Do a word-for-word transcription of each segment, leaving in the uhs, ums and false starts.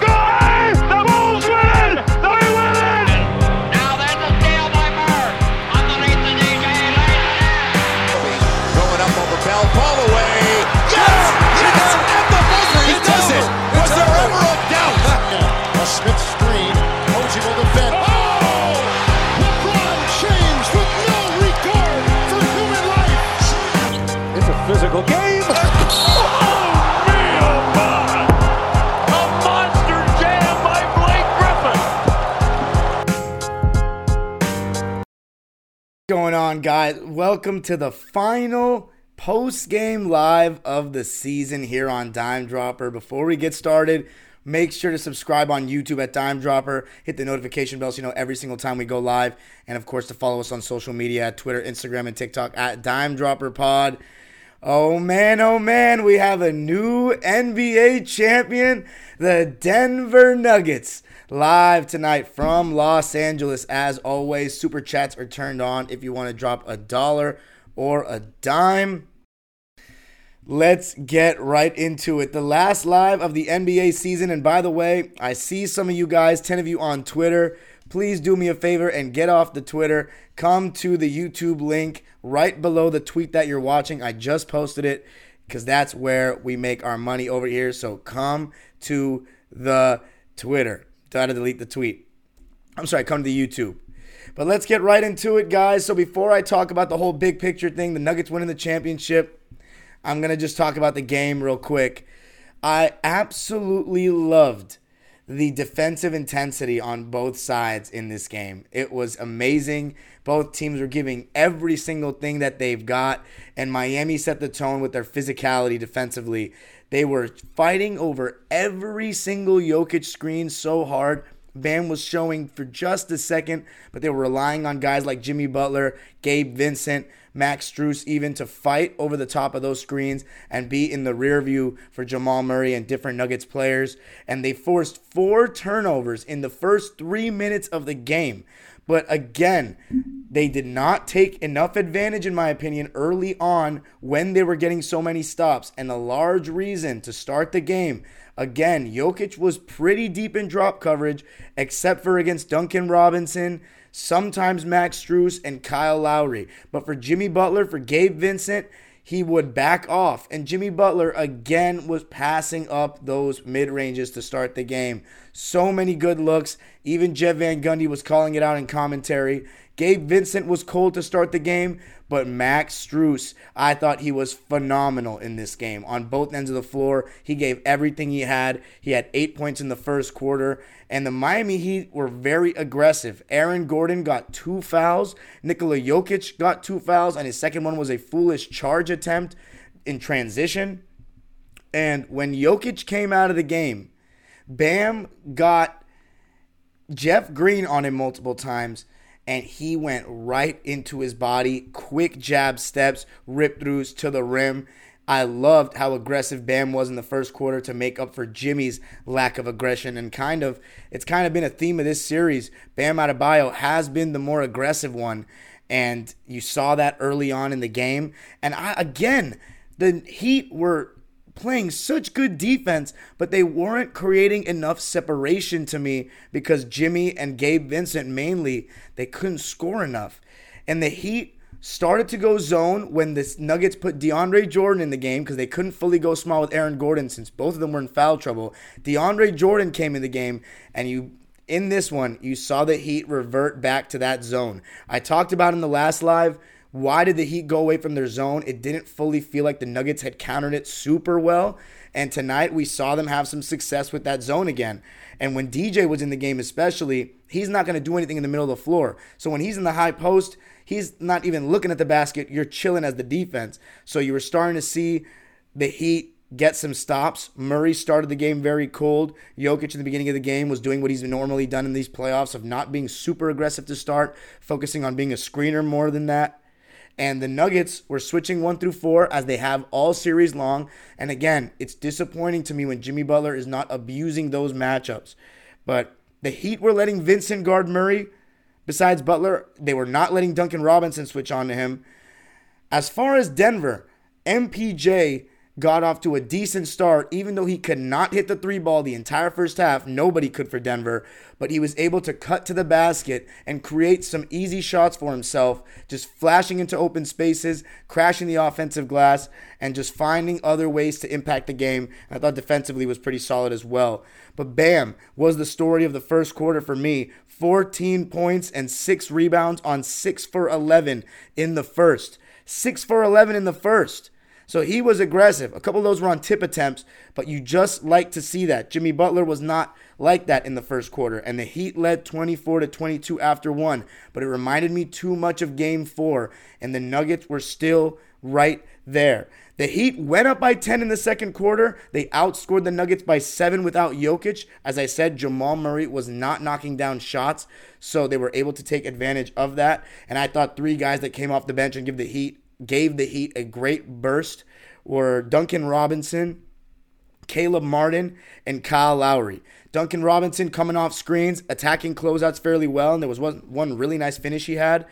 good! The Bulls win! They win it! Now that's a steal by Murray. Underneath the D J, right there! Going up over Bell, ball away. Yes! Yes! At the buzzer, he does it! Was there ever a doubt? A Smith screen, Koji will defend. Oh! LeBron James with no regard for human life. It's a physical game. Oh, real God! A monster jam by Blake Griffin. What's going on, guys? Welcome to the final post-game live of the season here on Dime Dropper. Before we get started, make sure to subscribe on YouTube at Dime Dropper. Hit the notification bell so you know every single time we go live. And, of course, to follow us on social media, Twitter, Instagram, and TikTok at DimeDropperPod. Oh, man, oh, man, we have a new N B A champion, the Denver Nuggets, live tonight from Los Angeles. As always, super chats are turned on if you want to drop a dollar or a dime. Let's get right into it. The last live of the N B A season. And by the way, I see some of you guys, ten of you on Twitter. Please do me a favor and get off the Twitter. Come to the YouTube link right below the tweet that you're watching. I just posted it because that's where we make our money over here. So come to the Twitter. Try to delete the tweet. I'm sorry, come to the YouTube. But let's get right into it, guys. So before I talk about the whole big picture thing, the Nuggets winning the championship, I'm going to just talk about the game real quick. I absolutely loved the defensive intensity on both sides in this game. It was amazing. Both teams were giving every single thing that they've got, and Miami set the tone with their physicality defensively. They were fighting over every single Jokic screen so hard. Bam was showing for just a second, but they were relying on guys like Jimmy Butler, Gabe Vincent, Max Strus even to fight over the top of those screens and be in the rear view for Jamal Murray and different Nuggets players. And they forced four turnovers in the first three minutes of the game. But again, they did not take enough advantage, in my opinion, early on when they were getting so many stops. And a large reason to start the game, again, Jokic was pretty deep in drop coverage, except for against Duncan Robinson, sometimes Max Strus, and Kyle Lowry. But for Jimmy Butler, for Gabe Vincent, he would back off. And Jimmy Butler, again, was passing up those mid-ranges to start the game. So many good looks. Even Jeff Van Gundy was calling it out in commentary. Gabe Vincent was cold to start the game, but Max Strus, I thought he was phenomenal in this game. On both ends of the floor, he gave everything he had. He had eight points in the first quarter, and the Miami Heat were very aggressive. Aaron Gordon got two fouls. Nikola Jokic got two fouls, and his second one was a foolish charge attempt in transition. And when Jokic came out of the game, Bam got Jeff Green on him multiple times, and he went right into his body. Quick jab steps, rip-throughs to the rim. I loved how aggressive Bam was in the first quarter to make up for Jimmy's lack of aggression. And kind of, it's kind of been a theme of this series. Bam Adebayo has been the more aggressive one, and you saw that early on in the game. And I, again, the Heat were playing such good defense, but they weren't creating enough separation to me because Jimmy and Gabe Vincent mainly, they couldn't score enough. And the Heat started to go zone when the Nuggets put DeAndre Jordan in the game because they couldn't fully go small with Aaron Gordon since both of them were in foul trouble. DeAndre Jordan came in the game, and you in this one, you saw the Heat revert back to that zone. I talked about in the last live, why did the Heat go away from their zone? It didn't fully feel like the Nuggets had countered it super well. And tonight we saw them have some success with that zone again. And when D J was in the game especially, he's not going to do anything in the middle of the floor. So when he's in the high post, he's not even looking at the basket. You're chilling as the defense. So you were starting to see the Heat get some stops. Murray started the game very cold. Jokic in the beginning of the game was doing what he's normally done in these playoffs of not being super aggressive to start, focusing on being a screener more than that. And the Nuggets were switching one through four as they have all series long. And again, it's disappointing to me when Jimmy Butler is not abusing those matchups. But The Heat were letting Vincent guard Murray. Besides Butler, they were not letting Duncan Robinson switch on to him. As far as Denver, M P J got off to a decent start, even though he could not hit the three ball the entire first half. Nobody could for Denver, but he was able to cut to the basket and create some easy shots for himself, just flashing into open spaces, crashing the offensive glass, and just finding other ways to impact the game. I thought defensively was pretty solid as well. But Bam was the story of the first quarter for me. fourteen points and six rebounds on six for eleven in the first. six for eleven in the first. So he was aggressive. A couple of those were on tip attempts, but you just like to see that. Jimmy Butler was not like that in the first quarter, and the Heat led twenty-four to twenty-two after one, but it reminded me too much of game four, and the Nuggets were still right there. The Heat went up by ten in the second quarter. They outscored the Nuggets by seven without Jokic. As I said, Jamal Murray was not knocking down shots, so they were able to take advantage of that, and I thought three guys that came off the bench and give the Heat gave the Heat a great burst were Duncan Robinson, Caleb Martin, and Kyle Lowry. Duncan Robinson coming off screens, attacking closeouts fairly well, and there was one, one really nice finish he had.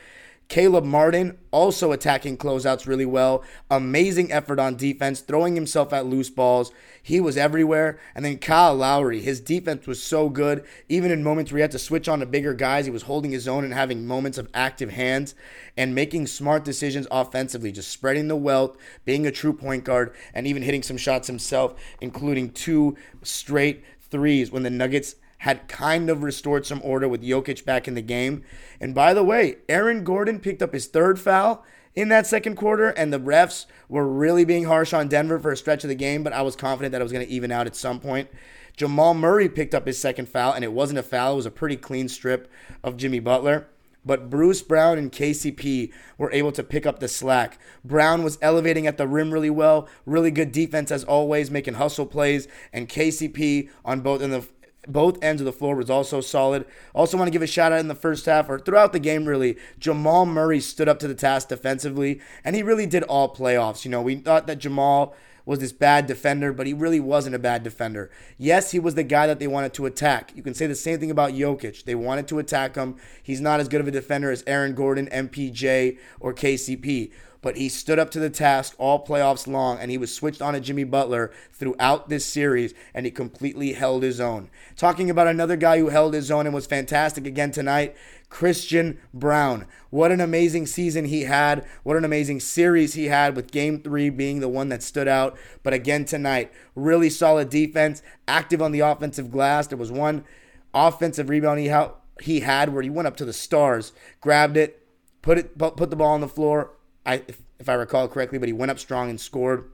Caleb Martin also attacking closeouts really well. Amazing effort on defense, throwing himself at loose balls. He was everywhere. And then Kyle Lowry, his defense was so good. Even in moments where he had to switch on to bigger guys, he was holding his own and having moments of active hands and making smart decisions offensively, just spreading the wealth, being a true point guard, and even hitting some shots himself, including two straight threes when the Nuggets had kind of restored some order with Jokic back in the game. And by the way, Aaron Gordon picked up his third foul in that second quarter, and the refs were really being harsh on Denver for a stretch of the game, but I was confident that it was going to even out at some point. Jamal Murray picked up his second foul, and it wasn't a foul. It was a pretty clean strip of Jimmy Butler. But Bruce Brown and K C P were able to pick up the slack. Brown was elevating at the rim really well, really good defense as always, making hustle plays, and K C P on both in the Both ends of the floor was also solid. Also want to give a shout out in the first half, or throughout the game really, Jamal Murray stood up to the task defensively, and he really did all playoffs. You know, we thought that Jamal was this bad defender, but he really wasn't a bad defender. Yes, he was the guy that they wanted to attack. You can say the same thing about Jokic. They wanted to attack him. He's not as good of a defender as Aaron Gordon, M P J, or K C P, but he stood up to the task all playoffs long, and he was switched on to Jimmy Butler throughout this series, and he completely held his own. Talking about another guy who held his own and was fantastic again tonight, Christian Brown. What an amazing season he had. What an amazing series he had, with game three being the one that stood out. But again tonight, really solid defense, active on the offensive glass. There was one offensive rebound he ha- he had where he went up to the stars, grabbed it, put it, put the ball on the floor, I, if, if I recall correctly, but he went up strong and scored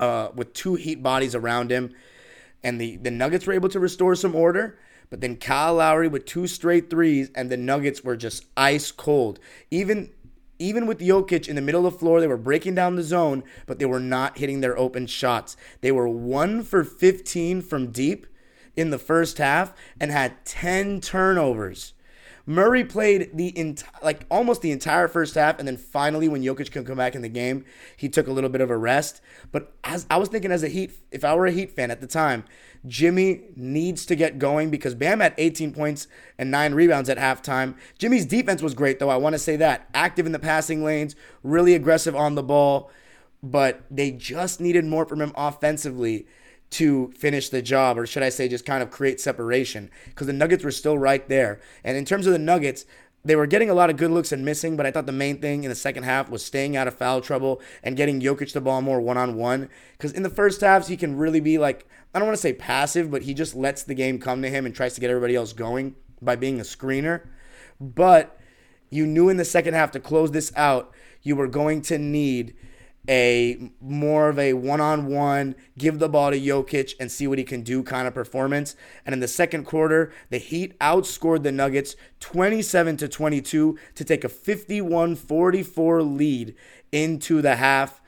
uh, with two Heat bodies around him. And the, the Nuggets were able to restore some order. But then Kyle Lowry with two straight threes, and the Nuggets were just ice cold. Even even with Jokic in the middle of the floor, they were breaking down the zone, but they were not hitting their open shots. They were one for fifteen from deep in the first half and had ten turnovers. Murray played the enti- like almost the entire first half, and then finally when Jokic could come back in the game, he took a little bit of a rest. But as I was thinking as a Heat, if I were a Heat fan at the time, Jimmy needs to get going, because Bam had eighteen points and nine rebounds at halftime. Jimmy's defense was great, though. I want to say that. Active in the passing lanes, really aggressive on the ball, but they just needed more from him offensively to finish the job, or should I say just kind of create separation, because the Nuggets were still right there. And in terms of the Nuggets, they were getting a lot of good looks and missing, but I thought the main thing in the second half was staying out of foul trouble and getting Jokic the ball more one-on-one, because in the first halves, he can really be like, I don't want to say passive, but he just lets the game come to him and tries to get everybody else going by being a screener. But you knew in the second half to close this out, you were going to need a more of a one-on-one, give the ball to Jokic and see what he can do kind of performance. And in the second quarter, the Heat outscored the Nuggets twenty-seven to twenty-two to take a fifty-one forty-four lead into the half.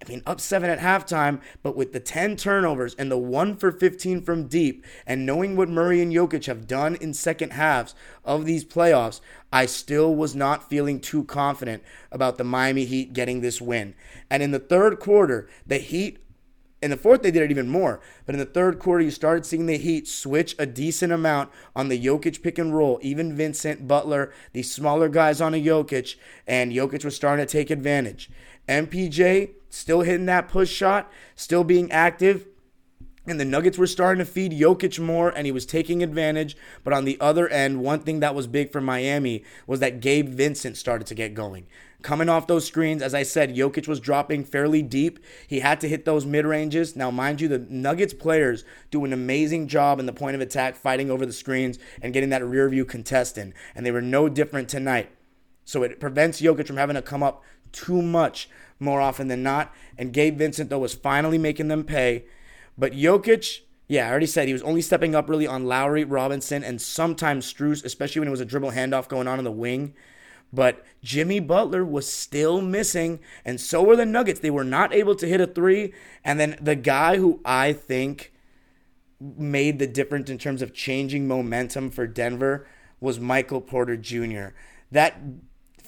I mean, up seven at halftime, but with the ten turnovers and the one for fifteen from deep, and knowing what Murray and Jokic have done in second halves of these playoffs, I still was not feeling too confident about the Miami Heat getting this win. And in the third quarter, the Heat In the fourth, they did it even more. But in the third quarter, you started seeing the Heat switch a decent amount on the Jokic pick and roll. Even Vincent, Butler, these smaller guys on a Jokic, and Jokic was starting to take advantage. M P J still hitting that push shot, still being active. And the Nuggets were starting to feed Jokic more, and he was taking advantage. But on the other end, one thing that was big for Miami was that Gabe Vincent started to get going. Coming off those screens, as I said, Jokic was dropping fairly deep. He had to hit those mid-ranges. Now, mind you, the Nuggets players do an amazing job in the point of attack, fighting over the screens and getting that rear view contestant. And they were no different tonight. So it prevents Jokic from having to come up too much more often than not. And Gabe Vincent, though, was finally making them pay. But Jokic, yeah, I already said he was only stepping up really on Lowry, Robinson, and sometimes Strus, especially when it was a dribble handoff going on in the wing. But Jimmy Butler was still missing, and so were the Nuggets. They were not able to hit a three. And then the guy who I think made the difference in terms of changing momentum for Denver was Michael Porter Junior That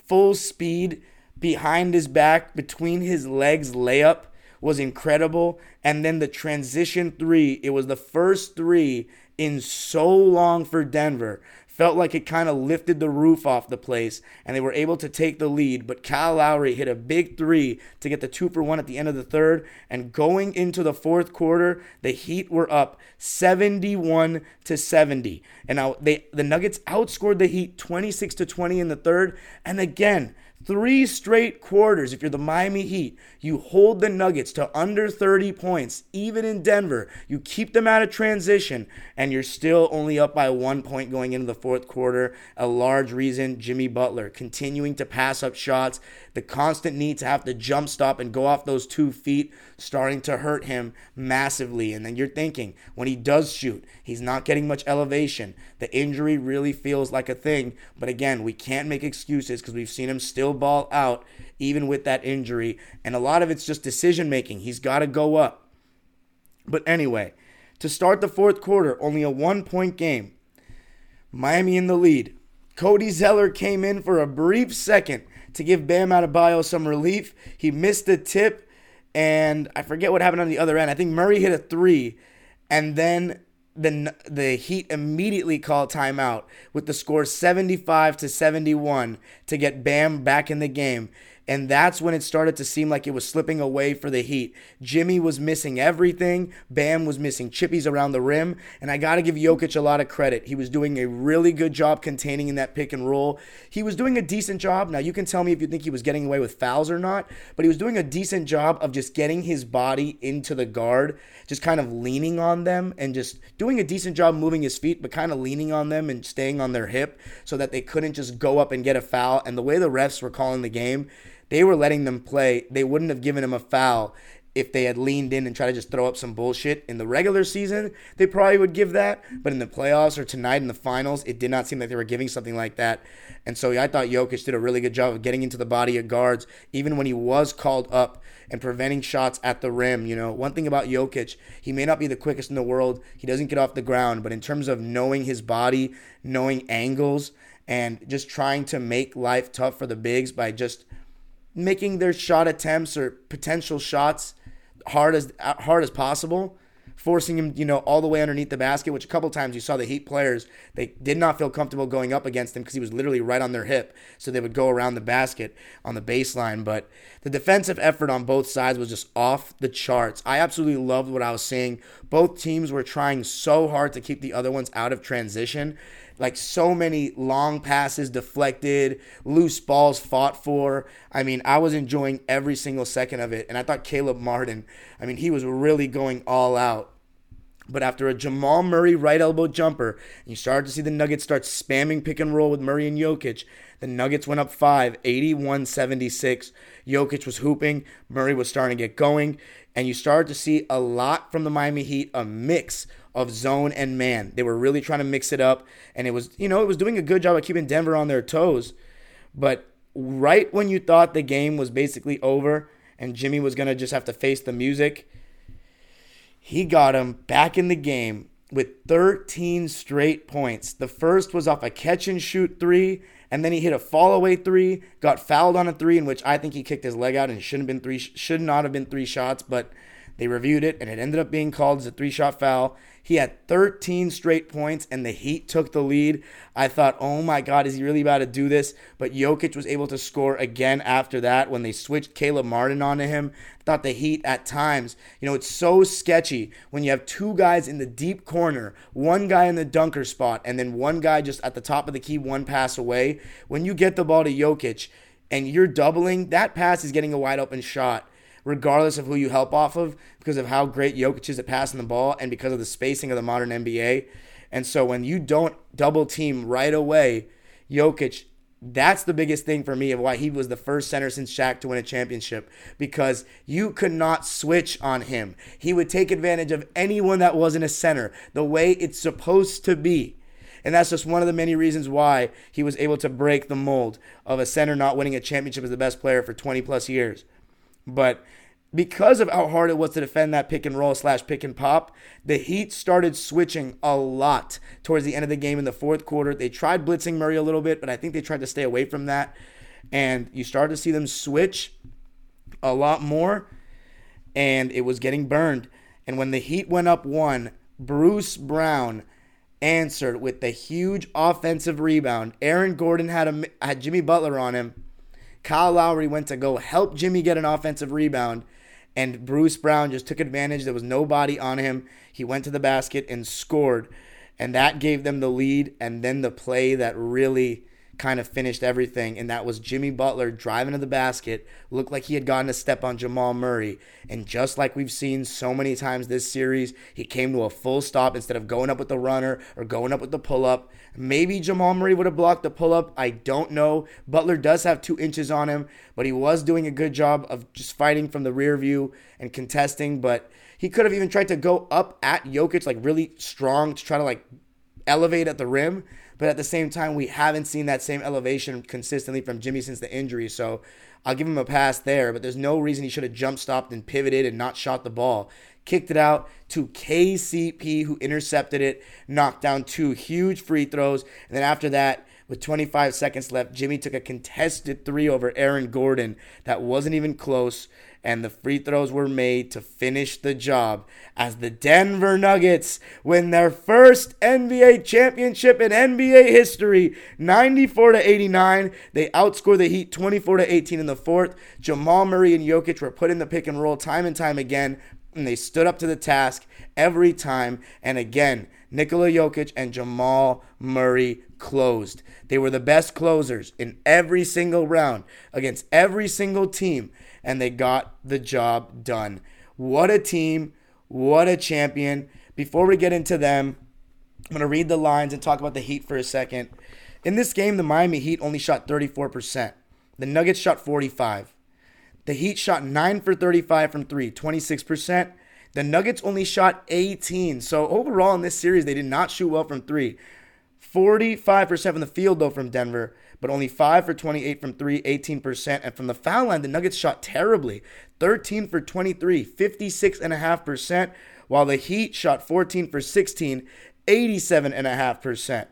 full speed behind his back, between his legs layup was incredible. And then the transition three, it was the first three in so long for Denver. Felt like it kind of lifted the roof off the place, and they were able to take the lead. But Kyle Lowry hit a big three to get the two for one at the end of the third. And going into the fourth quarter, the Heat were up seventy-one to seventy. And now they the Nuggets outscored the Heat twenty-six to twenty in the third. And again, three straight quarters, if you're the Miami Heat, you hold the Nuggets to under thirty points, even in Denver. You keep them out of transition, and you're still only up by one point going into the fourth quarter. A large reason, Jimmy Butler continuing to pass up shots. The constant need to have to jump stop and go off those two feet starting to hurt him massively. And then you're thinking, when he does shoot, he's not getting much elevation. The injury really feels like a thing. But again, we can't make excuses because we've seen him still ball out even with that injury, and a lot of it's just decision making. He's got to go up. But anyway, to start the fourth quarter, only a one point game, Miami in the lead. Cody Zeller came in for a brief second to give Bam Adebayo some relief. He missed the tip, and I forget what happened on the other end. I think Murray hit a three, and then the the Heat immediately called timeout with the score seventy-five to seventy-one to get Bam back in the game. And that's when it started to seem like it was slipping away for the Heat. Jimmy was missing everything. Bam was missing chippies around the rim. And I got to give Jokic a lot of credit. He was doing a really good job containing in that pick and roll. He was doing a decent job. Now, you can tell me if you think he was getting away with fouls or not, but he was doing a decent job of just getting his body into the guard, just kind of leaning on them and just doing a decent job moving his feet, but kind of leaning on them and staying on their hip so that they couldn't just go up and get a foul. And the way the refs were calling the game, they were letting them play. They wouldn't have given him a foul if they had leaned in and tried to just throw up some bullshit. In the regular season, they probably would give that. But in the playoffs or tonight in the finals, it did not seem like they were giving something like that. And so I thought Jokic did a really good job of getting into the body of guards, even when he was called up, and preventing shots at the rim. You know, one thing about Jokic, he may not be the quickest in the world. He doesn't get off the ground. But in terms of knowing his body, knowing angles, and just trying to make life tough for the bigs by just making their shot attempts or potential shots hard as hard as possible, forcing him, you know, all the way underneath the basket, which a couple times you saw the Heat players, they did not feel comfortable going up against him because he was literally right on their hip, so they would go around the basket on the baseline. But the defensive effort on both sides was just off the charts. I absolutely loved what I was seeing. Both teams were trying so hard to keep the other ones out of transition. Like, so many long passes deflected, loose balls fought for. I mean, I was enjoying every single second of it. And I thought Caleb Martin, I mean, he was really going all out. But after a Jamal Murray right elbow jumper, you started to see the Nuggets start spamming pick and roll with Murray and Jokic. The Nuggets went up five, eighty-one seventy-six. Jokic was hooping. Murray was starting to get going. And you started to see a lot from the Miami Heat, a mix of zone and man. They were really trying to mix it up. And it was, you know, it was doing a good job of keeping Denver on their toes. But right when you thought the game was basically over and Jimmy was going to just have to face the music, he got him back in the game with thirteen straight points. The first was off a catch-and-shoot three, and then he hit a fall-away three, got fouled on a three, in which I think he kicked his leg out and shouldn't have been three, should not have been three shots, but They reviewed it, and it ended up being called as a three-shot foul. He had thirteen straight points, and the Heat took the lead. I thought, oh my God, is he really about to do this? But Jokic was able to score again after that when they switched Caleb Martin onto him. I thought the Heat at times, you know, it's so sketchy when you have two guys in the deep corner, one guy in the dunker spot, and then one guy just at the top of the key, one pass away. When you get the ball to Jokic and you're doubling, that pass is getting a wide open shot, regardless of who you help off of, because of how great Jokic is at passing the ball and because of the spacing of the modern N B A. And so when you don't double team right away, Jokic, that's the biggest thing for me of why he was the first center since Shaq to win a championship, because you could not switch on him. He would take advantage of anyone that wasn't a center the way it's supposed to be. And that's just one of the many reasons why he was able to break the mold of a center not winning a championship as the best player for twenty plus years. But because of how hard it was to defend that pick and roll slash pick and pop, the Heat started switching a lot towards the end of the game in the fourth quarter. They tried blitzing Murray a little bit, but I think they tried to stay away from that. And you started to see them switch a lot more, and it was getting burned. And when the Heat went up one, Bruce Brown answered with the huge offensive rebound. Aaron Gordon had a, had Jimmy Butler on him. Kyle Lowry went to go help Jimmy get an offensive rebound, and Bruce Brown just took advantage. There was nobody on him. He went to the basket and scored, and that gave them the lead, and then the play that really kind of finished everything, and that was Jimmy Butler driving to the basket, looked like he had gotten a step on Jamal Murray, and just like we've seen so many times this series, he came to a full stop instead of going up with the runner or going up with the pull-up. Maybe Jamal Murray would have blocked the pull-up, I don't know. Butler does have two inches on him, but he was doing a good job of just fighting from the rear view and contesting, but he could have even tried to go up at Jokic, like really strong to try to like elevate at the rim. But at the same time, we haven't seen that same elevation consistently from Jimmy since the injury. So I'll give him a pass there. But there's no reason he should have jump-stopped and pivoted and not shot the ball. Kicked it out to K C P, who intercepted it, knocked down two huge free throws. And then after that, with twenty-five seconds left, Jimmy took a contested three over Aaron Gordon that wasn't even close. And the free throws were made to finish the job as the Denver Nuggets win their first N B A championship in N B A history, ninety-four to eighty-nine. They outscore the Heat twenty-four to eighteen in the fourth. Jamal Murray and Jokic were put in the pick and roll time and time again, and they stood up to the task every time. And again, Nikola Jokic and Jamal Murray closed. They were the best closers in every single round against every single team, and they got the job done. What a team. What a champion. Before we get into them, I'm going to read the lines and talk about the Heat for a second. In this game, the Miami Heat only shot thirty-four percent. The Nuggets shot forty-five. The Heat shot nine for thirty-five from three, twenty-six percent. The Nuggets only shot eighteen. So overall in this series, they did not shoot well from three. forty-five percent from the field, though, from Denver, but only five for twenty-eight from three, eighteen percent. And from the foul line, the Nuggets shot terribly, thirteen for twenty-three, fifty-six point five percent, while the Heat shot fourteen for sixteen, eighty-seven point five percent.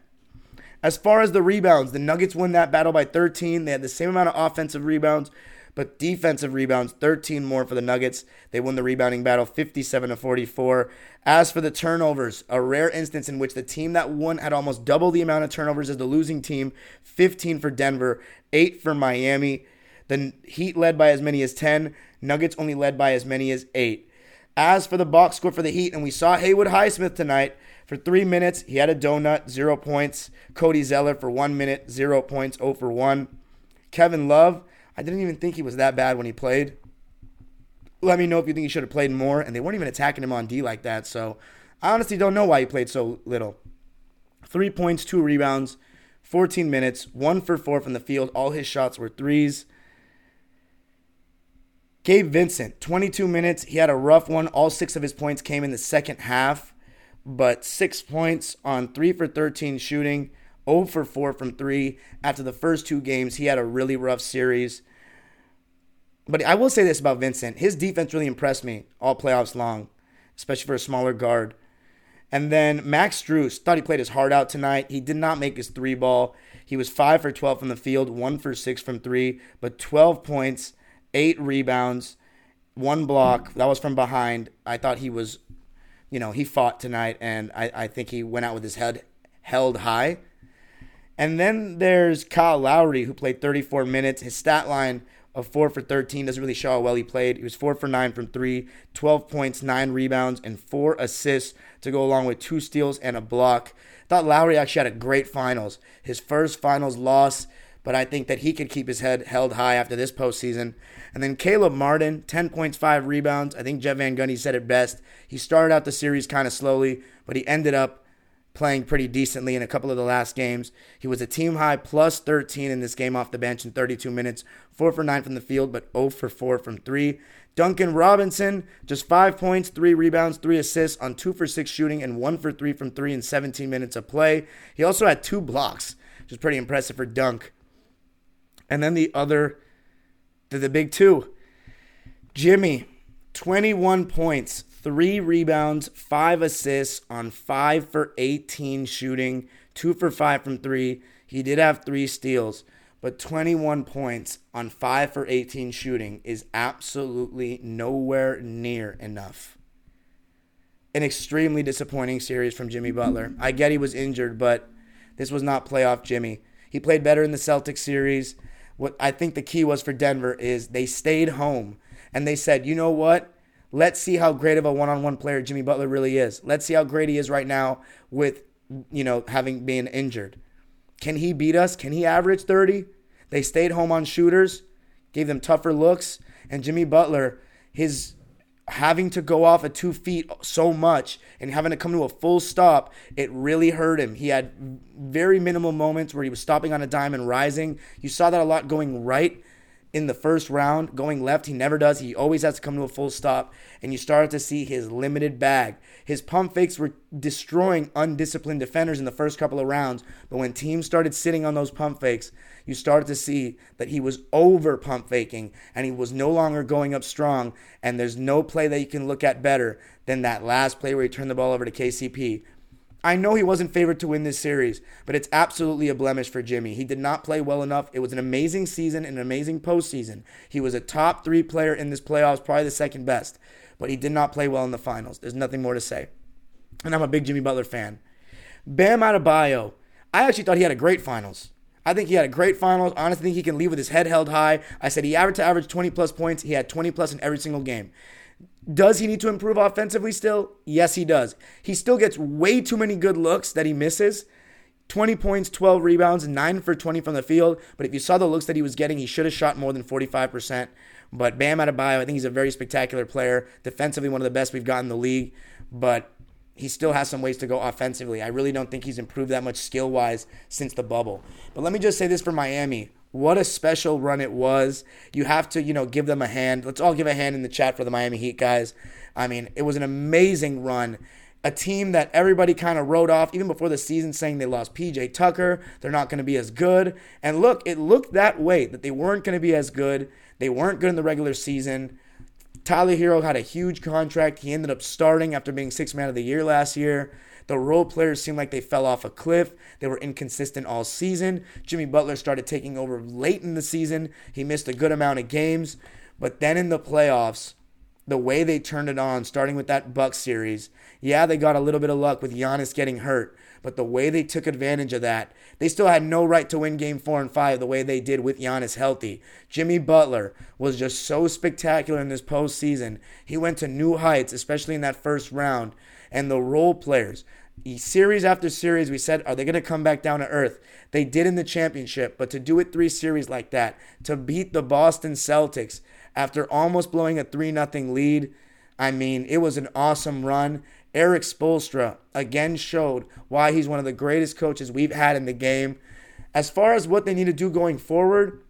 As far as the rebounds, the Nuggets won that battle by thirteen. They had the same amount of offensive rebounds, but defensive rebounds, thirteen more for the Nuggets. They won the rebounding battle fifty-seven to forty-four. As for the turnovers, a rare instance in which the team that won had almost double the amount of turnovers as the losing team, fifteen for Denver, eight for Miami. The Heat led by as many as ten. Nuggets only led by as many as eight. As for the box score for the Heat, and we saw Haywood Highsmith tonight for three minutes. He had a donut, zero points. Cody Zeller for one minute, zero points, zero for one. Kevin Love, I didn't even think he was that bad when he played. Let me know if you think he should have played more. And they weren't even attacking him on D like that. So I honestly don't know why he played so little. Three points, two rebounds, fourteen minutes, one for four from the field. All his shots were threes. Gabe Vincent, twenty-two minutes. He had a rough one. All six of his points came in the second half. But six points on three for thirteen shooting. zero for four from three. After the first two games, he had a really rough series. But I will say this about Vincent. His defense really impressed me all playoffs long, especially for a smaller guard. And then Max Strus, thought he played his heart out tonight. He did not make his three ball. He was five for twelve from the field, one for six from three, but twelve points, eight rebounds, one block. That was from behind. I thought he was, you know, he fought tonight, and I, I think he went out with his head held high. And then there's Kyle Lowry, who played thirty-four minutes. His stat line of four for thirteen doesn't really show how well he played. He was four for nine from three, twelve points, nine rebounds, and four assists to go along with two steals and a block. I thought Lowry actually had a great finals. His first finals loss, but I think that he could keep his head held high after this postseason. And then Caleb Martin, ten points, five rebounds. I think Jeff Van Gundy said it best. He started out the series kind of slowly, but he ended up playing pretty decently in a couple of the last games. He was a team-high plus thirteen in this game off the bench in thirty-two minutes, four for nine from the field, but zero for four from three. Duncan Robinson, just five points, three rebounds, three assists on two for six shooting and one for three from three in seventeen minutes of play. He also had two blocks, which is pretty impressive for Dunk. And then the other, the, the big two, Jimmy, twenty-one points, three rebounds, five assists on five for eighteen shooting, two for five from three. He did have three steals, but twenty-one points on five for eighteen shooting is absolutely nowhere near enough. An extremely disappointing series from Jimmy Butler. I get he was injured, but this was not playoff Jimmy. He played better in the Celtics series. What I think the key was for Denver is they stayed home and they said, you know what? Let's see how great of a one-on-one player Jimmy Butler really is. Let's see how great he is right now with, you know, having been injured. Can he beat us? Can he average thirty? They stayed home on shooters, gave them tougher looks, and Jimmy Butler, his having to go off at two feet so much and having to come to a full stop, it really hurt him. He had very minimal moments where he was stopping on a dime and rising. You saw that a lot going right in the first round, going left, he never does. He always has to come to a full stop, and you start to see his limited bag. His pump fakes were destroying undisciplined defenders in the first couple of rounds, but when teams started sitting on those pump fakes, you started to see that he was over pump faking, and he was no longer going up strong, and there's no play that you can look at better than that last play where he turned the ball over to K C P. I know he wasn't favored to win this series, but it's absolutely a blemish for Jimmy. He did not play well enough. It was an amazing season and an amazing postseason. He was a top three player in this playoffs, probably the second best, but he did not play well in the finals. There's nothing more to say. And I'm a big Jimmy Butler fan. Bam Adebayo, I actually thought he had a great finals. I think he had a great finals. I honestly think he can leave with his head held high. I said he averaged to average twenty-plus points. He had twenty-plus in every single game. Does he need to improve offensively still? Yes, he does. He still gets way too many good looks that he misses. twenty points, twelve rebounds, nine for twenty from the field. But if you saw the looks that he was getting, he should have shot more than forty-five percent. But Bam Adebayo, I think he's a very spectacular player. Defensively, one of the best we've got in the league. But he still has some ways to go offensively. I really don't think he's improved that much skill-wise since the bubble. But let me just say this for Miami. What a special run it was. You have to, you know, give them a hand. Let's all give a hand in the chat for the Miami Heat guys. I mean, it was an amazing run. A team that everybody kind of wrote off, even before the season, saying they lost P J Tucker. They're not going to be as good. And look, it looked that way, that they weren't going to be as good. They weren't good in the regular season. Tyler Hero had a huge contract. He ended up starting after being sixth man of the year last year. The role players seemed like they fell off a cliff. They were inconsistent all season. Jimmy Butler started taking over late in the season. He missed a good amount of games. But then in the playoffs, the way they turned it on, starting with that Bucks series, yeah, they got a little bit of luck with Giannis getting hurt. But the way they took advantage of that, they still had no right to win game four and five the way they did with Giannis healthy. Jimmy Butler was just so spectacular in this postseason. He went to new heights, especially in that first round. And the role players, series after series, we said, are they going to come back down to earth? They did in the championship, but to do it three series like that, to beat the Boston Celtics after almost blowing a three nothing lead, I mean, it was an awesome run. Eric Spoelstra again showed why he's one of the greatest coaches we've had in the game. As far as what they need to do going forward,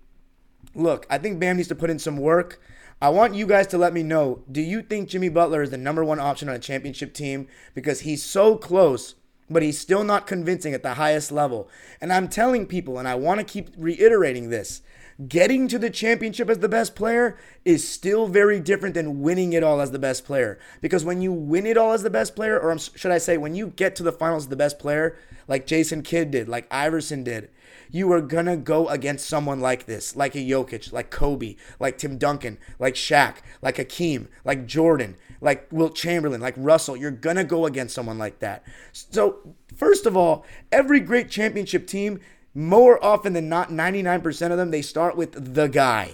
look, I think Bam needs to put in some work. I want you guys to let me know, do you think Jimmy Butler is the number one option on a championship team? Because he's so close, but he's still not convincing at the highest level. And I'm telling people, and I want to keep reiterating this, getting to the championship as the best player is still very different than winning it all as the best player. Because when you win it all as the best player, or should I say, when you get to the finals as the best player, like Jason Kidd did, like Iverson did, you are going to go against someone like this, like a Jokic, like Kobe, like Tim Duncan, like Shaq, like Hakeem, like Jordan, like Wilt Chamberlain, like Russell. You're going to go against someone like that. So first of all, every great championship team, more often than not, ninety-nine percent of them, they start with the guy.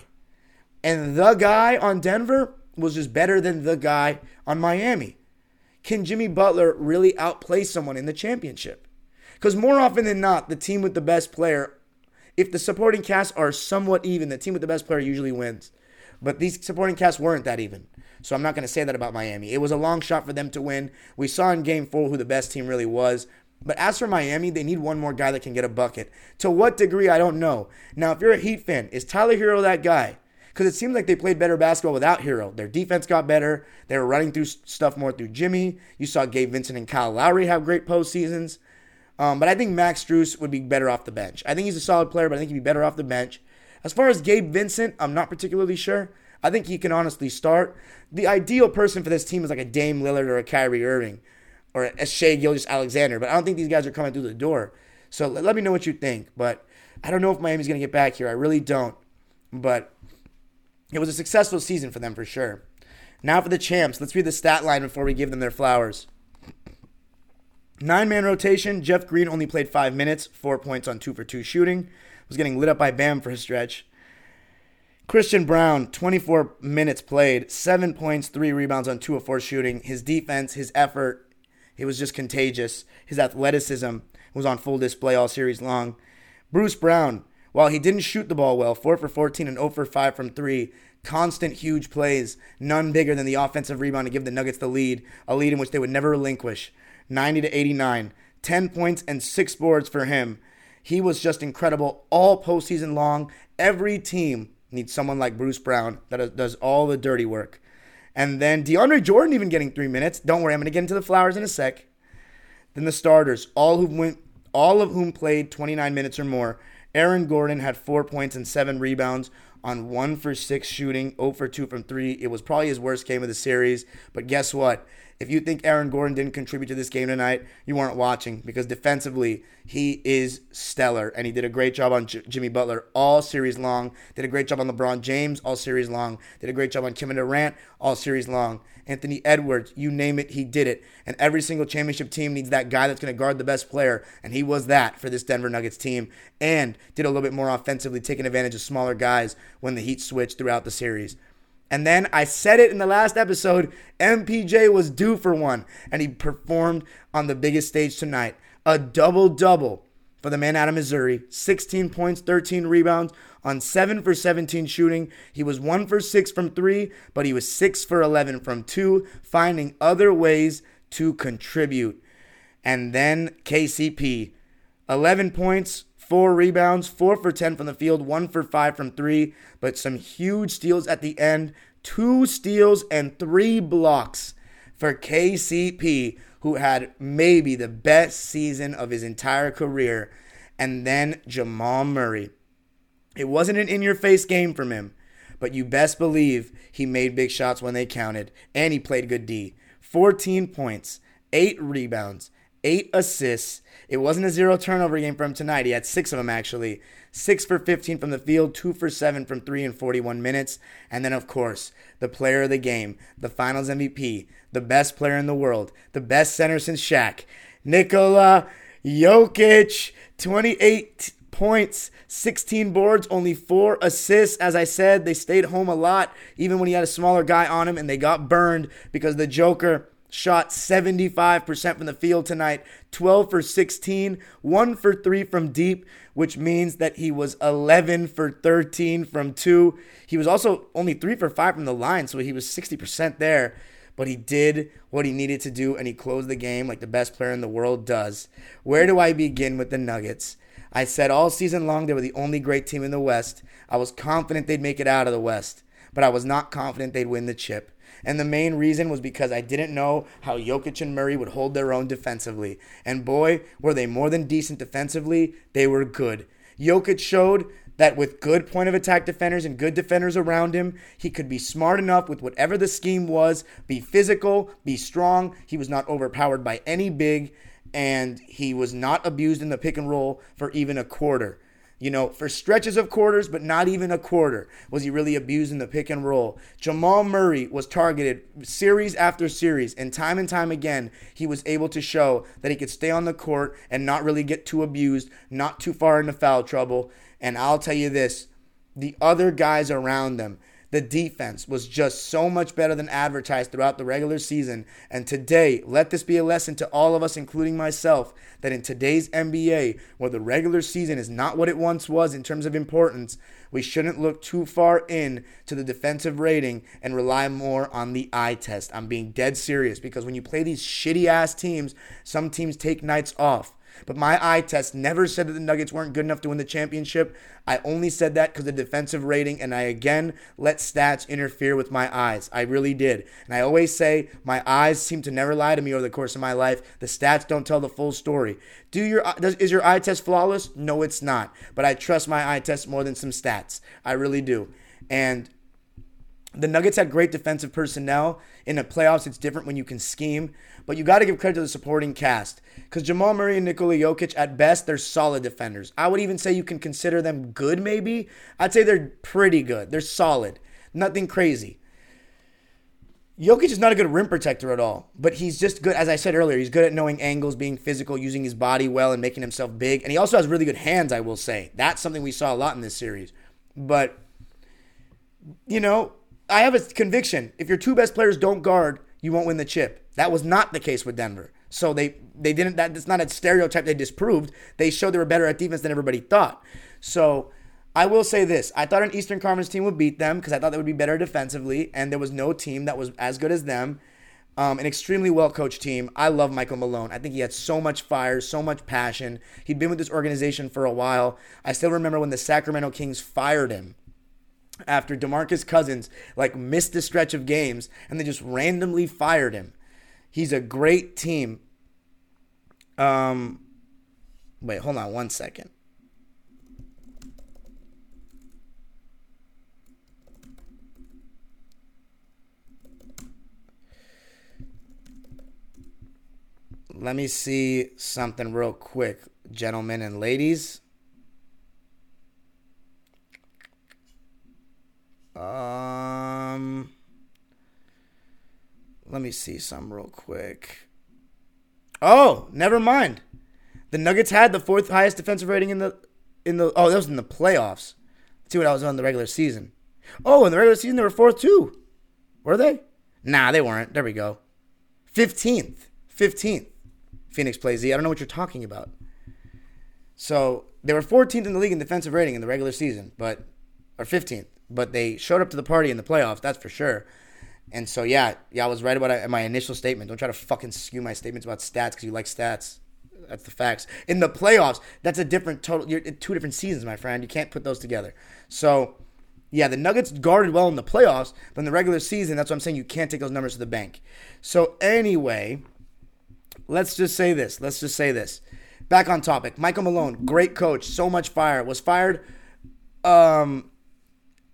And the guy on Denver was just better than the guy on Miami. Can Jimmy Butler really outplay someone in the championship? Because more often than not, the team with the best player, if the supporting cast are somewhat even, the team with the best player usually wins. But these supporting casts weren't that even. So I'm not going to say that about Miami. It was a long shot for them to win. We saw in game four who the best team really was. But as for Miami, they need one more guy that can get a bucket. To what degree, I don't know. Now, if you're a Heat fan, is Tyler Hero that guy? Because it seems like they played better basketball without Hero. Their defense got better. They were running through stuff more through Jimmy. You saw Gabe Vincent and Kyle Lowry have great postseasons. Um, but I think Max Strus would be better off the bench. I think he's a solid player, but I think he'd be better off the bench. As far as Gabe Vincent, I'm not particularly sure. I think he can honestly start. The ideal person for this team is like a Dame Lillard or a Kyrie Irving or a Shai Gilgeous-Alexander. But I don't think these guys are coming through the door. So let me know what you think. But I don't know if Miami's going to get back here. I really don't. But it was a successful season for them for sure. Now for the champs. Let's read the stat line before we give them their flowers. Nine-man rotation. Jeff Green only played five minutes. Four points on two for two shooting. Was getting lit up by Bam for a stretch. Christian Brown, twenty-four minutes played. Seven points, three rebounds on two of four shooting. His defense, his effort, it was just contagious. His athleticism was on full display all series long. Bruce Brown, while he didn't shoot the ball well, four for fourteen and zero for five from three, constant huge plays, none bigger than the offensive rebound to give the Nuggets the lead, a lead in which they would never relinquish. ninety to eighty-nine, ten points and six boards for him. He was just incredible all postseason long. Every team needs someone like Bruce Brown that does all the dirty work. And then DeAndre Jordan even getting three minutes. Don't worry, I'm going to get into the flowers in a sec. Then the starters, all who went, all of whom played twenty-nine minutes or more. Aaron Gordon had four points and seven rebounds on one for six shooting, zero for two from three. It was probably his worst game of the series. But guess what? If you think Aaron Gordon didn't contribute to this game tonight, you weren't watching, because defensively, he is stellar. And he did a great job on J- Jimmy Butler all series long. Did a great job on LeBron James all series long. Did a great job on Kevin Durant all series long. Anthony Edwards, you name it, he did it. And every single championship team needs that guy that's going to guard the best player. And he was that for this Denver Nuggets team. And did a little bit more offensively, taking advantage of smaller guys when the Heat switched throughout the series. And then I said it in the last episode, M P J was due for one, and he performed on the biggest stage tonight. A double-double for the man out of Missouri, sixteen points, thirteen rebounds on seven for seventeen shooting. He was one for six from three, but he was six for eleven from two, finding other ways to contribute. And then K C P, eleven points, four rebounds, four for ten from the field, one for five from three, but some huge steals at the end. Two steals and three blocks for K C P, who had maybe the best season of his entire career. And then Jamal Murray. It wasn't an in-your-face game from him, but you best believe he made big shots when they counted, and he played good D. fourteen points, eight rebounds, eight assists. It wasn't a zero turnover game for him tonight. He had six of them, actually. six for fifteen from the field, two for seven from three in forty-one minutes. And then, of course, the player of the game, the Finals M V P, the best player in the world, the best center since Shaq, Nikola Jokic, twenty-eight points, sixteen boards, only four assists. As I said, they stayed home a lot, even when he had a smaller guy on him, and they got burned because the Joker shot seventy-five percent from the field tonight, twelve for sixteen, one for three from deep, which means that he was eleven for thirteen from two. He was also only three for five from the line, so he was sixty percent there. But he did what he needed to do, and he closed the game like the best player in the world does. Where do I begin with the Nuggets? I said all season long they were the only great team in the West. I was confident they'd make it out of the West, but I was not confident they'd win the chip. And the main reason was because I didn't know how Jokic and Murray would hold their own defensively. And boy, were they more than decent defensively. They were good. Jokic showed that with good point-of-attack defenders and good defenders around him, he could be smart enough with whatever the scheme was, be physical, be strong. He was not overpowered by any big, and he was not abused in the pick and roll for even a quarter. You know, for stretches of quarters, but not even a quarter, was he really abusing the pick and roll. Jamal Murray was targeted series after series, and time and time again, he was able to show that he could stay on the court and not really get too abused, not too far into foul trouble. And I'll tell you this, the other guys around them, the defense was just so much better than advertised throughout the regular season. And today, let this be a lesson to all of us, including myself, that in today's N B A, where the regular season is not what it once was in terms of importance, we shouldn't look too far in to the defensive rating and rely more on the eye test. I'm being dead serious, because when you play these shitty-ass teams, some teams take nights off. But my eye test never said that the Nuggets weren't good enough to win the championship. I only said that because of the defensive rating, and I again let stats interfere with my eyes. I really did. And I always say my eyes seem to never lie to me over the course of my life. The stats don't tell the full story. Do your does, is your eye test flawless? No, it's not. But I trust my eye test more than some stats. I really do. And the Nuggets had great defensive personnel. In the playoffs, it's different when you can scheme. But you got to give credit to the supporting cast, because Jamal Murray and Nikola Jokic, at best, they're solid defenders. I would even say you can consider them good, maybe. I'd say they're pretty good. They're solid. Nothing crazy. Jokic is not a good rim protector at all, but he's just good, as I said earlier, he's good at knowing angles, being physical, using his body well, and making himself big. And he also has really good hands, I will say. That's something we saw a lot in this series. But, you know, I have a conviction. If your two best players don't guard, you won't win the chip. That was not the case with Denver. So they they didn't. That, that's not a stereotype they disproved. They showed they were better at defense than everybody thought. So I will say this. I thought an Eastern Conference team would beat them, because I thought they would be better defensively, and there was no team that was as good as them. Um, an extremely well-coached team. I love Michael Malone. I think he had so much fire, so much passion. He'd been with this organization for a while. I still remember when the Sacramento Kings fired him after Demarcus Cousins like missed the stretch of games, and they just randomly fired him. He's a great team. Um, wait, hold on one second. Let me see something real quick, gentlemen and ladies. Um, let me see some real quick. Oh, never mind. The Nuggets had the fourth highest defensive rating in the in the oh, that was in the playoffs. Let's see what I was on the regular season. Oh, in the regular season they were fourth too. Were they? Nah, they weren't. There we go. Fifteenth. Fifteenth. Phoenix plays Z. I don't know what you're talking about. So they were fourteenth in the league in defensive rating in the regular season, but or fifteenth. But they showed up to the party in the playoffs, that's for sure. And so, yeah, yeah, I was right about my initial statement. Don't try to fucking skew my statements about stats because you like stats. That's the facts. In the playoffs, that's a different total. You're two different seasons, my friend. You can't put those together. So, yeah, the Nuggets guarded well in the playoffs, but in the regular season, that's what I'm saying. You can't take those numbers to the bank. So, anyway, let's just say this. Let's just say this. Back on topic. Michael Malone, great coach, so much fire, was fired Um.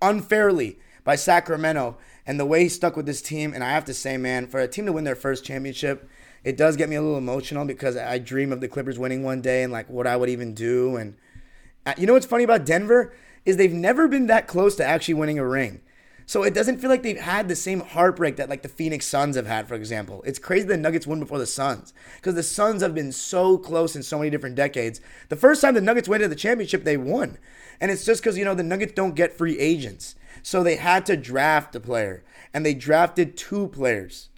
unfairly by Sacramento, and the way he stuck with this team. And I have to say, man, for a team to win their first championship, it does get me a little emotional, because I dream of the Clippers winning one day and like what I would even do. And you know what's funny about Denver is they've never been that close to actually winning a ring. So it doesn't feel like they've had the same heartbreak that like the Phoenix Suns have had, for example. It's crazy the Nuggets won before the Suns, because the Suns have been so close in so many different decades. The first time the Nuggets went to the championship, they won. And it's just because, you know, the Nuggets don't get free agents. So they had to draft a player, and they drafted two players.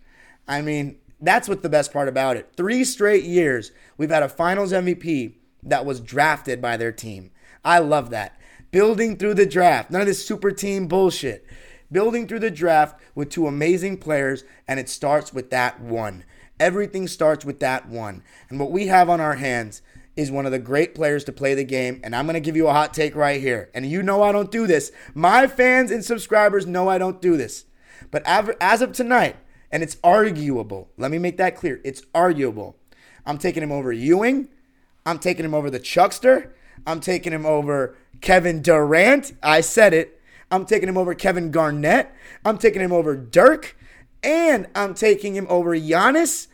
I mean, that's what's the best part about it. Three straight years, we've had a Finals M V P that was drafted by their team. I love that. Building through the draft. None of this super team bullshit. Building through the draft with two amazing players, and it starts with that one. Everything starts with that one. And what we have on our hands is one of the great players to play the game, and I'm going to give you a hot take right here. And you know I don't do this. My fans and subscribers know I don't do this. But as of tonight, and it's arguable, let me make that clear, it's arguable. I'm taking him over Ewing. I'm taking him over the Chuckster. I'm taking him over Kevin Durant. I said it. I'm taking him over Kevin Garnett. I'm taking him over Dirk. And I'm taking him over Giannis.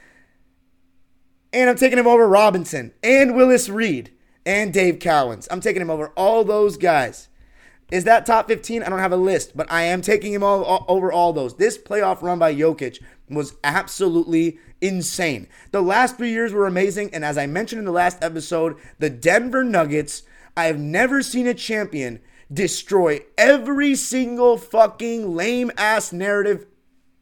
And I'm taking him over Robinson and Willis Reed. and Dave Cowens. I'm taking him over all those guys. Is that top fifteen? I don't have a list, but I am taking him all, all, over all those. This playoff run by Jokic was absolutely insane. The last three years were amazing, and as I mentioned in the last episode, the Denver Nuggets, I have never seen a champion destroy every single fucking lame-ass narrative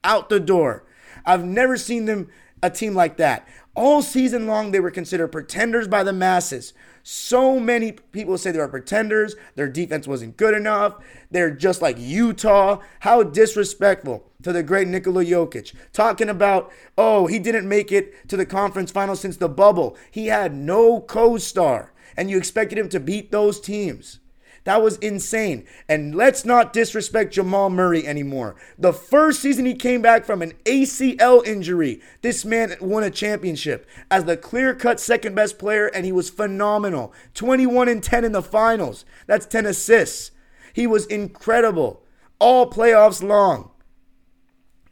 out the door. I've never seen them, a team like that. All season long, they were considered pretenders by the masses. So many people say they were pretenders. Their defense wasn't good enough. They're just like Utah. How disrespectful to the great Nikola Jokic. Talking about, oh, he didn't make it to the conference final since the bubble. He had no co-star. And you expected him to beat those teams. That was insane. And let's not disrespect Jamal Murray anymore. The first season he came back from an A C L injury, this man won a championship as the clear-cut second-best player, and he was phenomenal. twenty-one and ten in the finals. That's ten assists. He was incredible all playoffs long.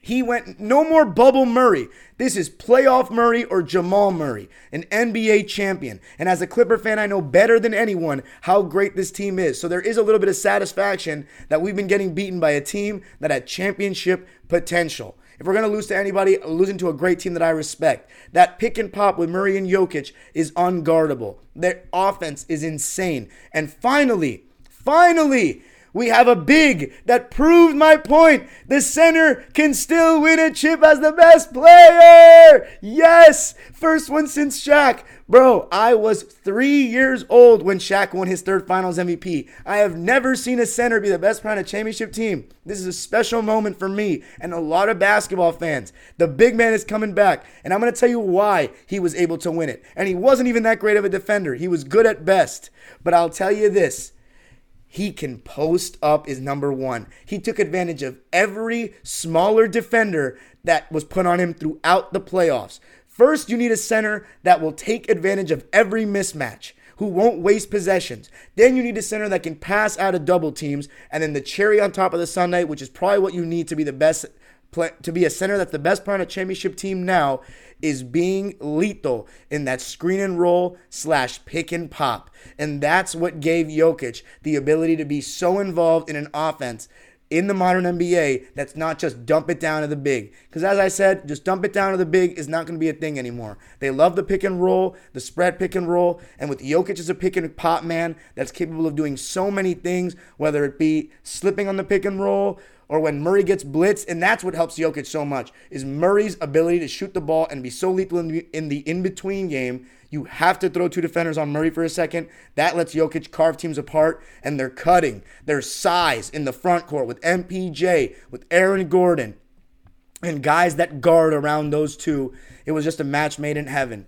He went, no more bubble Murray. This is playoff Murray or Jamal Murray, an N B A champion. And as a Clipper fan, I know better than anyone how great this team is. So there is a little bit of satisfaction that we've been getting beaten by a team that had championship potential. If we're going to lose to anybody, losing to a great team that I respect. That pick and pop with Murray and Jokic is unguardable. Their offense is insane. And finally, finally... we have a big that proved my point. The center can still win a chip as the best player. Yes. First one since Shaq. Bro, I was three years old when Shaq won his third finals M V P. I have never seen a center be the best player on a championship team. This is a special moment for me and a lot of basketball fans. The big man is coming back, and I'm going to tell you why he was able to win it. And he wasn't even that great of a defender. He was good at best. But I'll tell you this. He can post up is number one. He took advantage of every smaller defender that was put on him throughout the playoffs. First, you need a center that will take advantage of every mismatch, who won't waste possessions. Then you need a center that can pass out of double teams. And then the cherry on top of the sundae, which is probably what you need to be the best play, to be a center that's the best player on a championship team now, is being lethal in that screen and roll slash pick and pop. And that's what gave Jokic the ability to be so involved in an offense in the modern N B A that's not just dump it down to the big. Because as I said, just dump it down to the big is not going to be a thing anymore. They love the pick and roll, the spread pick and roll, and with Jokic as a pick and pop man that's capable of doing so many things, whether it be slipping on the pick and roll, or when Murray gets blitzed, and that's what helps Jokic so much, is Murray's ability to shoot the ball and be so lethal in the, in the in-between game. You have to throw two defenders on Murray for a second. That lets Jokic carve teams apart, and they're cutting their size in the front court with M P J, with Aaron Gordon, and guys that guard around those two. It was just a match made in heaven.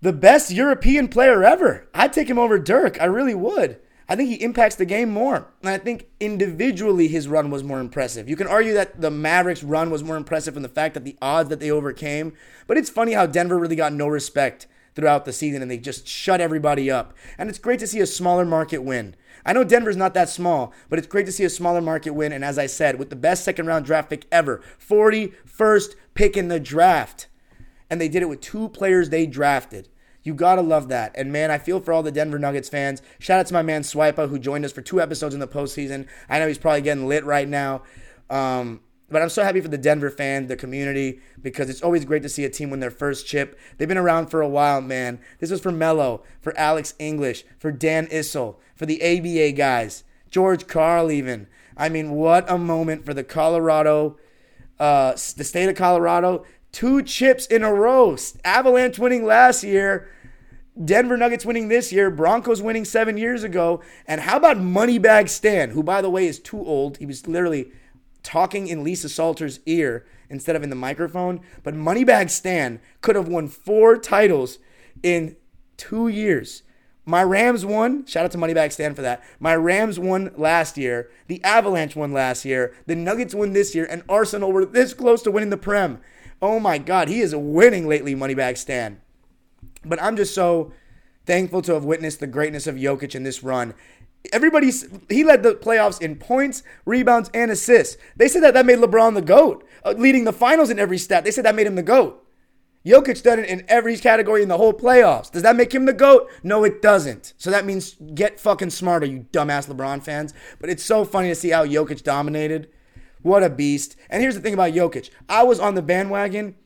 The best European player ever. I'd take him over Dirk. I really would. I think he impacts the game more. And I think individually his run was more impressive. You can argue that the Mavericks' run was more impressive from the fact that the odds that they overcame. But it's funny how Denver really got no respect throughout the season and they just shut everybody up. And it's great to see a smaller market win. I know Denver's not that small, but it's great to see a smaller market win. And as I said, with the best second-round draft pick ever, forty-first pick in the draft. And they did it with two players they drafted. You got to love that. And, man, I feel for all the Denver Nuggets fans. Shout out to my man Swipa, who joined us for two episodes in the postseason. I know he's probably getting lit right now. Um, but I'm so happy for the Denver fan, the community, because it's always great to see a team win their first chip. They've been around for a while, man. This was for Melo, for Alex English, for Dan Issel, for the A B A guys, George Karl even. I mean, what a moment for the Colorado, uh, the state of Colorado. Two chips in a row. Avalanche winning last year. Denver Nuggets winning this year. Broncos winning seven years ago. And how about Moneybag Stan, who, by the way, is too old. He was literally talking in Lisa Salter's ear instead of in the microphone. But Moneybag Stan could have won four titles in two years. My Rams won. Shout out to Moneybag Stan for that. My Rams won last year. The Avalanche won last year. The Nuggets won this year. And Arsenal were this close to winning the Prem. Oh my God, he is winning lately, Moneybag Stan. But I'm just so thankful to have witnessed the greatness of Jokic in this run. Everybody's, he led the playoffs in points, rebounds, and assists. They said that that made LeBron the GOAT, uh, leading the finals in every stat. They said that made him the GOAT. Jokic done it in every category in the whole playoffs. Does that make him the GOAT? No, it doesn't. So that means get fucking smarter, you dumbass LeBron fans. But it's so funny to see how Jokic dominated. What a beast. And here's the thing about Jokic. I was on the bandwagon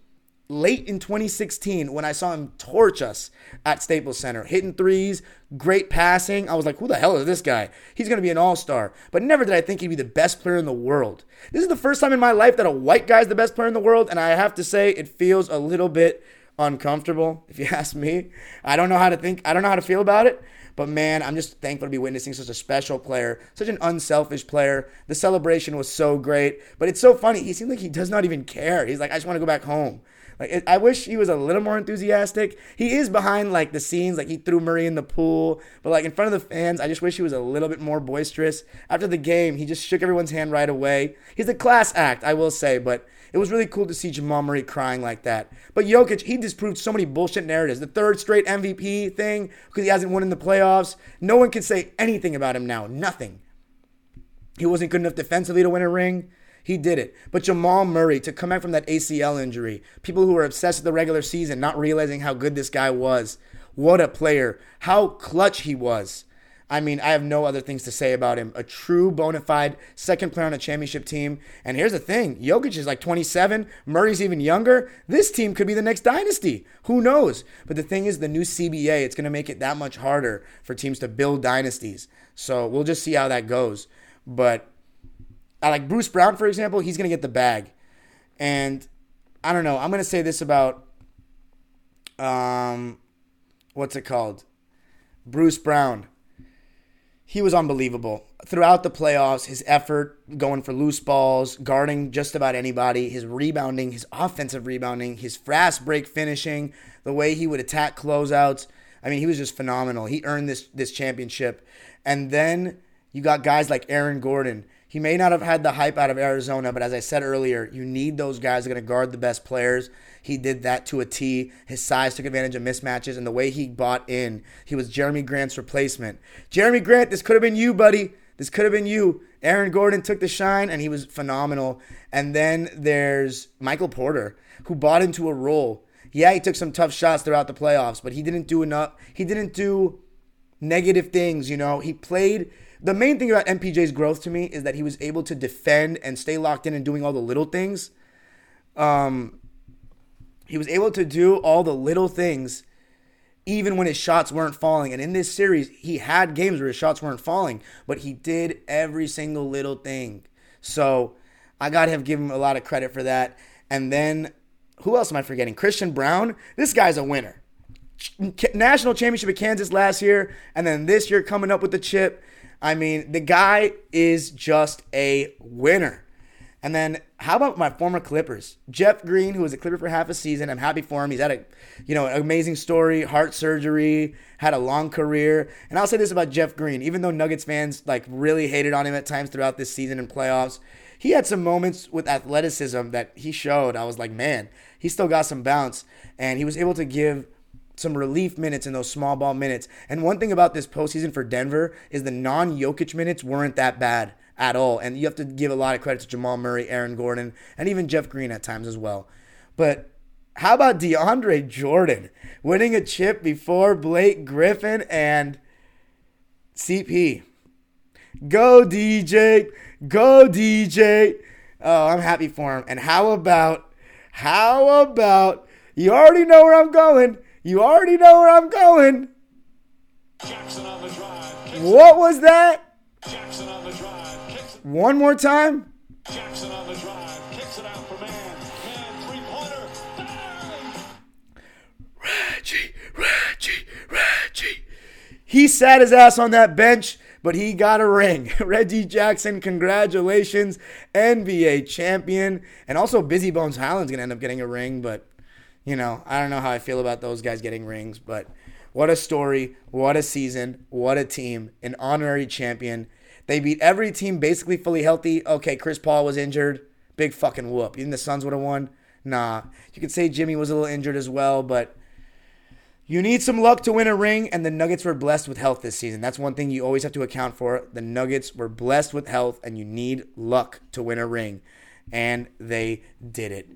late in twenty sixteen when I saw him torch us at Staples Center. Hitting threes, great passing. I was like, who the hell is this guy? He's going to be an all-star. But never did I think he'd be the best player in the world. This is the first time in my life that a white guy is the best player in the world. And I have to say, it feels a little bit uncomfortable, if you ask me. I don't know how to think. I don't know how to feel about it. But, man, I'm just thankful to be witnessing such a special player, such an unselfish player. The celebration was so great. But it's so funny. He seemed like he does not even care. He's like, I just want to go back home. Like it, I wish he was a little more enthusiastic. He is behind, like, the scenes. Like, he threw Murray in the pool. But, like, in front of the fans, I just wish he was a little bit more boisterous. After the game, he just shook everyone's hand right away. He's a class act, I will say. But it was really cool to see Jamal Murray crying like that. But Jokic, he disproved so many bullshit narratives. The third straight M V P thing because he hasn't won in the playoffs. No one can say anything about him now. Nothing. He wasn't good enough defensively to win a ring. He did it. But Jamal Murray, to come back from that A C L injury, people who were obsessed with the regular season not realizing how good this guy was. What a player. How clutch he was. I mean, I have no other things to say about him. A true, bona fide second player on a championship team. And here's the thing. Jokic is like twenty-seven. Murray's even younger. This team could be the next dynasty. Who knows? But the thing is, the new C B A, it's going to make it that much harder for teams to build dynasties. So we'll just see how that goes. But I like Bruce Brown, for example. He's going to get the bag. And I don't know. I'm going to say this about, um, what's it called? Bruce Brown. He was unbelievable. Throughout the playoffs, his effort, going for loose balls, guarding just about anybody, his rebounding, his offensive rebounding, his fast break finishing, the way he would attack closeouts. I mean, he was just phenomenal. He earned this this championship. And then you got guys like Aaron Gordon. He may not have had the hype out of Arizona, but as I said earlier, you need those guys that are going to guard the best players. He did that to a T. His size took advantage of mismatches, and the way he bought in, he was Jeremy Grant's replacement. Jeremy Grant, this could have been you, buddy. This could have been you. Aaron Gordon took the shine, and he was phenomenal. And then there's Michael Porter, who bought into a role. Yeah, he took some tough shots throughout the playoffs, but he didn't do enough. He didn't do negative things, you know. He played... The main thing about M P J's growth to me is that he was able to defend and stay locked in and doing all the little things. Um, he was able to do all the little things even when his shots weren't falling. And in this series, he had games where his shots weren't falling, but he did every single little thing. So I got to have given him a lot of credit for that. And then who else am I forgetting? Christian Brown. This guy's a winner. National championship at Kansas last year, and then this year coming up with the chip. I mean, the guy is just a winner. And then how about my former Clippers? Jeff Green, who was a Clipper for half a season. I'm happy for him. He's had a, you know, an amazing story, heart surgery, had a long career. And I'll say this about Jeff Green. Even though Nuggets fans like really hated on him at times throughout this season and playoffs, he had some moments with athleticism that he showed. I was like, man, he still got some bounce. And he was able to give some relief minutes in those small ball minutes. And one thing about this postseason for Denver is the non-Jokic minutes weren't that bad at all. And you have to give a lot of credit to Jamal Murray, Aaron Gordon, and even Jeff Green at times as well. But how about DeAndre Jordan winning a chip before Blake Griffin and C P? Go, D J. Go, D J. Oh, I'm happy for him. And how about, how about, you already know where I'm going. You already know where I'm going. Jackson on the drive. What was that? Jackson on the drive. One more time. Jackson on the drive. Kicks it out for man. Man, three-pointer. Bang! Reggie, Reggie, Reggie. He sat his ass on that bench, but he got a ring. Reggie Jackson, congratulations. N B A champion. And also Busy Bones Highland's going to end up getting a ring, but... You know, I don't know how I feel about those guys getting rings, but what a story, what a season, what a team, an honorary champion. They beat every team basically fully healthy. Okay, Chris Paul was injured. Big fucking whoop. Even the Suns would have won. Nah. You could say Jimmy was a little injured as well, but you need some luck to win a ring, and the Nuggets were blessed with health this season. That's one thing you always have to account for. The Nuggets were blessed with health, and you need luck to win a ring, and they did it.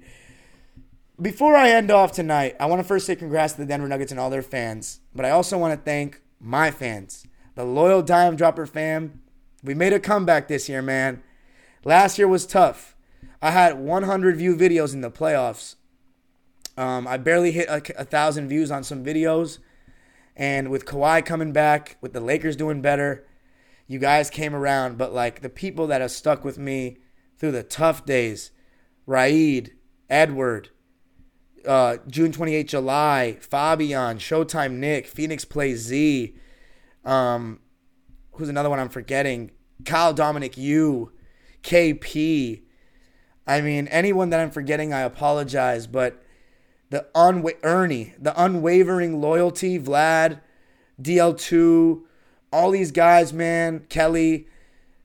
Before I end off tonight, I want to first say congrats to the Denver Nuggets and all their fans, but I also want to thank my fans, the loyal Dime Dropper fam. We made a comeback this year, man. Last year was tough. I had one hundred view videos in the playoffs. Um, I barely hit a, a thousand views on some videos, and with Kawhi coming back, with the Lakers doing better, you guys came around. But like the people that have stuck with me through the tough days, Raid, Edward, uh, June twenty-eighth, July, Fabian, Showtime Nick, Phoenix Play Z, um, who's another one I'm forgetting, Kyle Dominic U, K P. I mean, anyone that I'm forgetting, I apologize, but the unwa- Ernie, the unwavering loyalty, Vlad, D L two, all these guys, man, Kelly,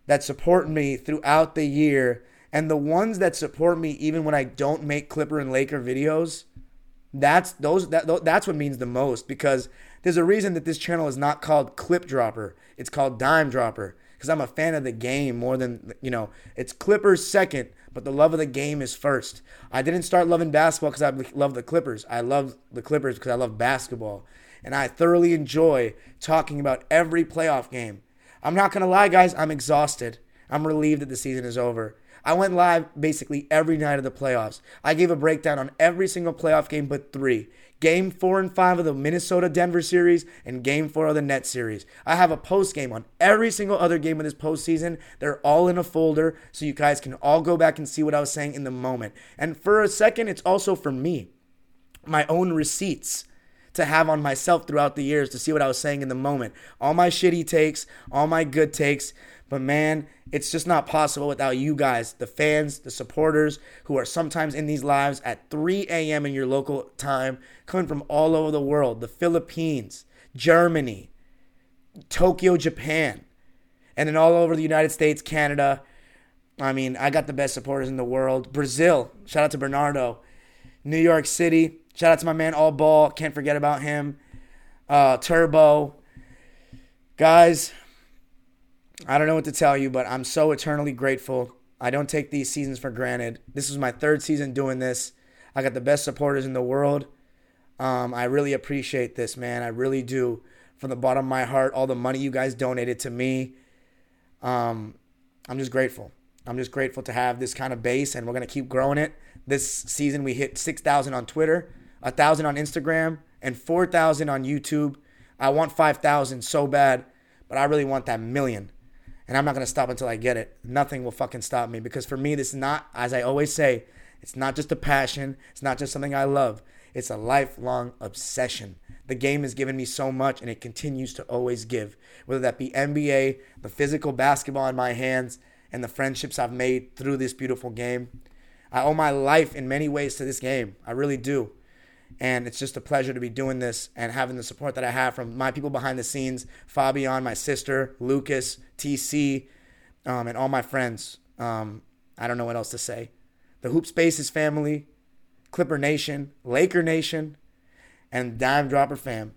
that support me throughout the year, and the ones that support me even when I don't make Clipper and Laker videos, that's those that that's what means the most, because there's a reason that this channel is not called Clip Dropper. It's called Dime Dropper, because I'm a fan of the game more than, you know, it's Clippers second, but the love of the game is first. I didn't start loving basketball because I love the Clippers. I love the Clippers because I love basketball. And I thoroughly enjoy talking about every playoff game. I'm not going to lie, guys. I'm exhausted. I'm relieved that the season is over. I went live basically every night of the playoffs. I gave a breakdown on every single playoff game but three. Game four and five of the Minnesota-Denver series and game four of the Nets series. I have a post game on every single other game of this postseason. They're all in a folder so you guys can all go back and see what I was saying in the moment. And for a second, it's also for me, my own receipts to have on myself throughout the years to see what I was saying in the moment. All my shitty takes, all my good takes. But man, it's just not possible without you guys, the fans, the supporters who are sometimes in these lives at three a.m. in your local time, coming from all over the world, the Philippines, Germany, Tokyo, Japan, and then all over the United States, Canada. I mean, I got the best supporters in the world. Brazil, shout out to Bernardo. New York City, shout out to my man All Ball, can't forget about him. Uh, Turbo. Guys, I don't know what to tell you, but I'm so eternally grateful. I don't take these seasons for granted. This is my third season doing this. I got the best supporters in the world. Um, I really appreciate this, man. I really do. From the bottom of my heart, all the money you guys donated to me. Um, I'm just grateful. I'm just grateful to have this kind of base, and we're going to keep growing it. This season we hit six thousand on Twitter, one thousand on Instagram, and four thousand on YouTube. I want five thousand so bad, but I really want that million. And I'm not going to stop until I get it. Nothing will fucking stop me, because for me, this is not, as I always say, it's not just a passion. It's not just something I love. It's a lifelong obsession. The game has given me so much, and it continues to always give, whether that be N B A, the physical basketball in my hands, and the friendships I've made through this beautiful game. I owe my life in many ways to this game. I really do. And it's just a pleasure to be doing this and having the support that I have from my people behind the scenes, Fabian, my sister, Lucas, T C, um, and all my friends. Um, I don't know what else to say. The Hoop Spaces family, Clipper Nation, Laker Nation, and Dime Dropper fam.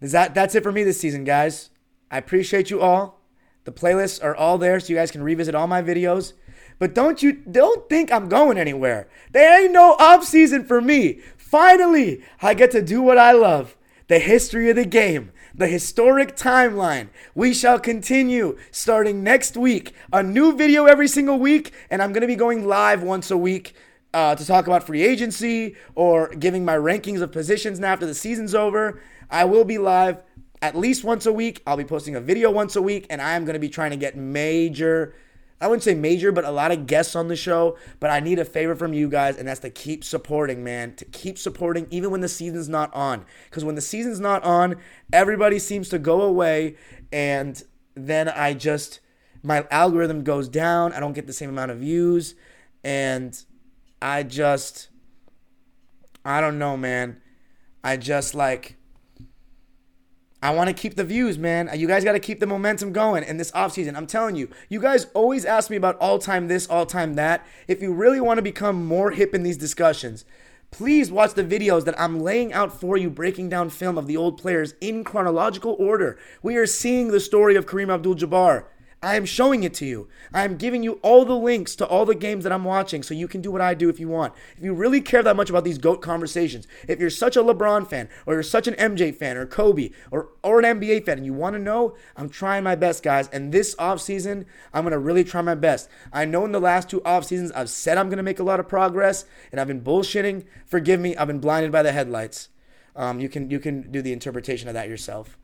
Is that, that's it for me this season, guys. I appreciate you all. The playlists are all there so you guys can revisit all my videos. But don't you don't think I'm going anywhere. There ain't no off season for me. Finally, I get to do what I love. The history of the game. The historic timeline. We shall continue starting next week. A new video every single week. And I'm going to be going live once a week uh, to talk about free agency or giving my rankings of positions now after the season's over. I will be live at least once a week. I'll be posting a video once a week. And I am going to be trying to get major... I wouldn't say major, but a lot of guests on the show. But I need a favor from you guys, and that's to keep supporting, man. To keep supporting even when the season's not on. Because when the season's not on, everybody seems to go away, and then I just, my algorithm goes down. I don't get the same amount of views, and I just, I don't know, man. I just, like... I want to keep the views, man. You guys got to keep the momentum going in this offseason. I'm telling you, you guys always ask me about all-time this, all-time that. If you really want to become more hip in these discussions, please watch the videos that I'm laying out for you, breaking down film of the old players in chronological order. We are seeing the story of Kareem Abdul-Jabbar, I am showing it to you. I am giving you all the links to all the games that I'm watching so you can do what I do if you want. If you really care that much about these GOAT conversations, if you're such a LeBron fan or you're such an M J fan or Kobe or, or an N B A fan and you want to know, I'm trying my best, guys. And this offseason, I'm going to really try my best. I know in the last two offseasons, I've said I'm going to make a lot of progress and I've been bullshitting. Forgive me. I've been blinded by the headlights. Um, you can you can do the interpretation of that yourself.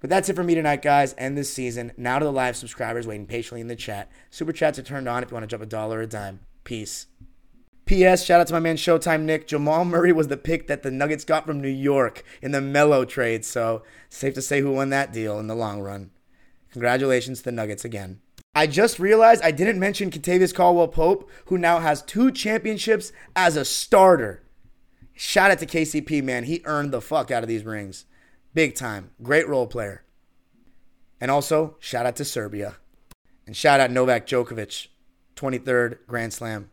But that's it for me tonight, guys, and this season. Now to the live subscribers waiting patiently in the chat. Super chats are turned on if you want to drop a dollar or a dime. Peace. P S. Shout out to my man Showtime Nick. Jamal Murray was the pick that the Nuggets got from New York in the Melo trade, so safe to say who won that deal in the long run. Congratulations to the Nuggets again. I just realized I didn't mention Kentavious Caldwell-Pope, who now has two championships as a starter. Shout out to K C P, man. He earned the fuck out of these rings. Big time. Great role player. And also, shout out to Serbia. And shout out Novak Djokovic. twenty-third Grand Slam.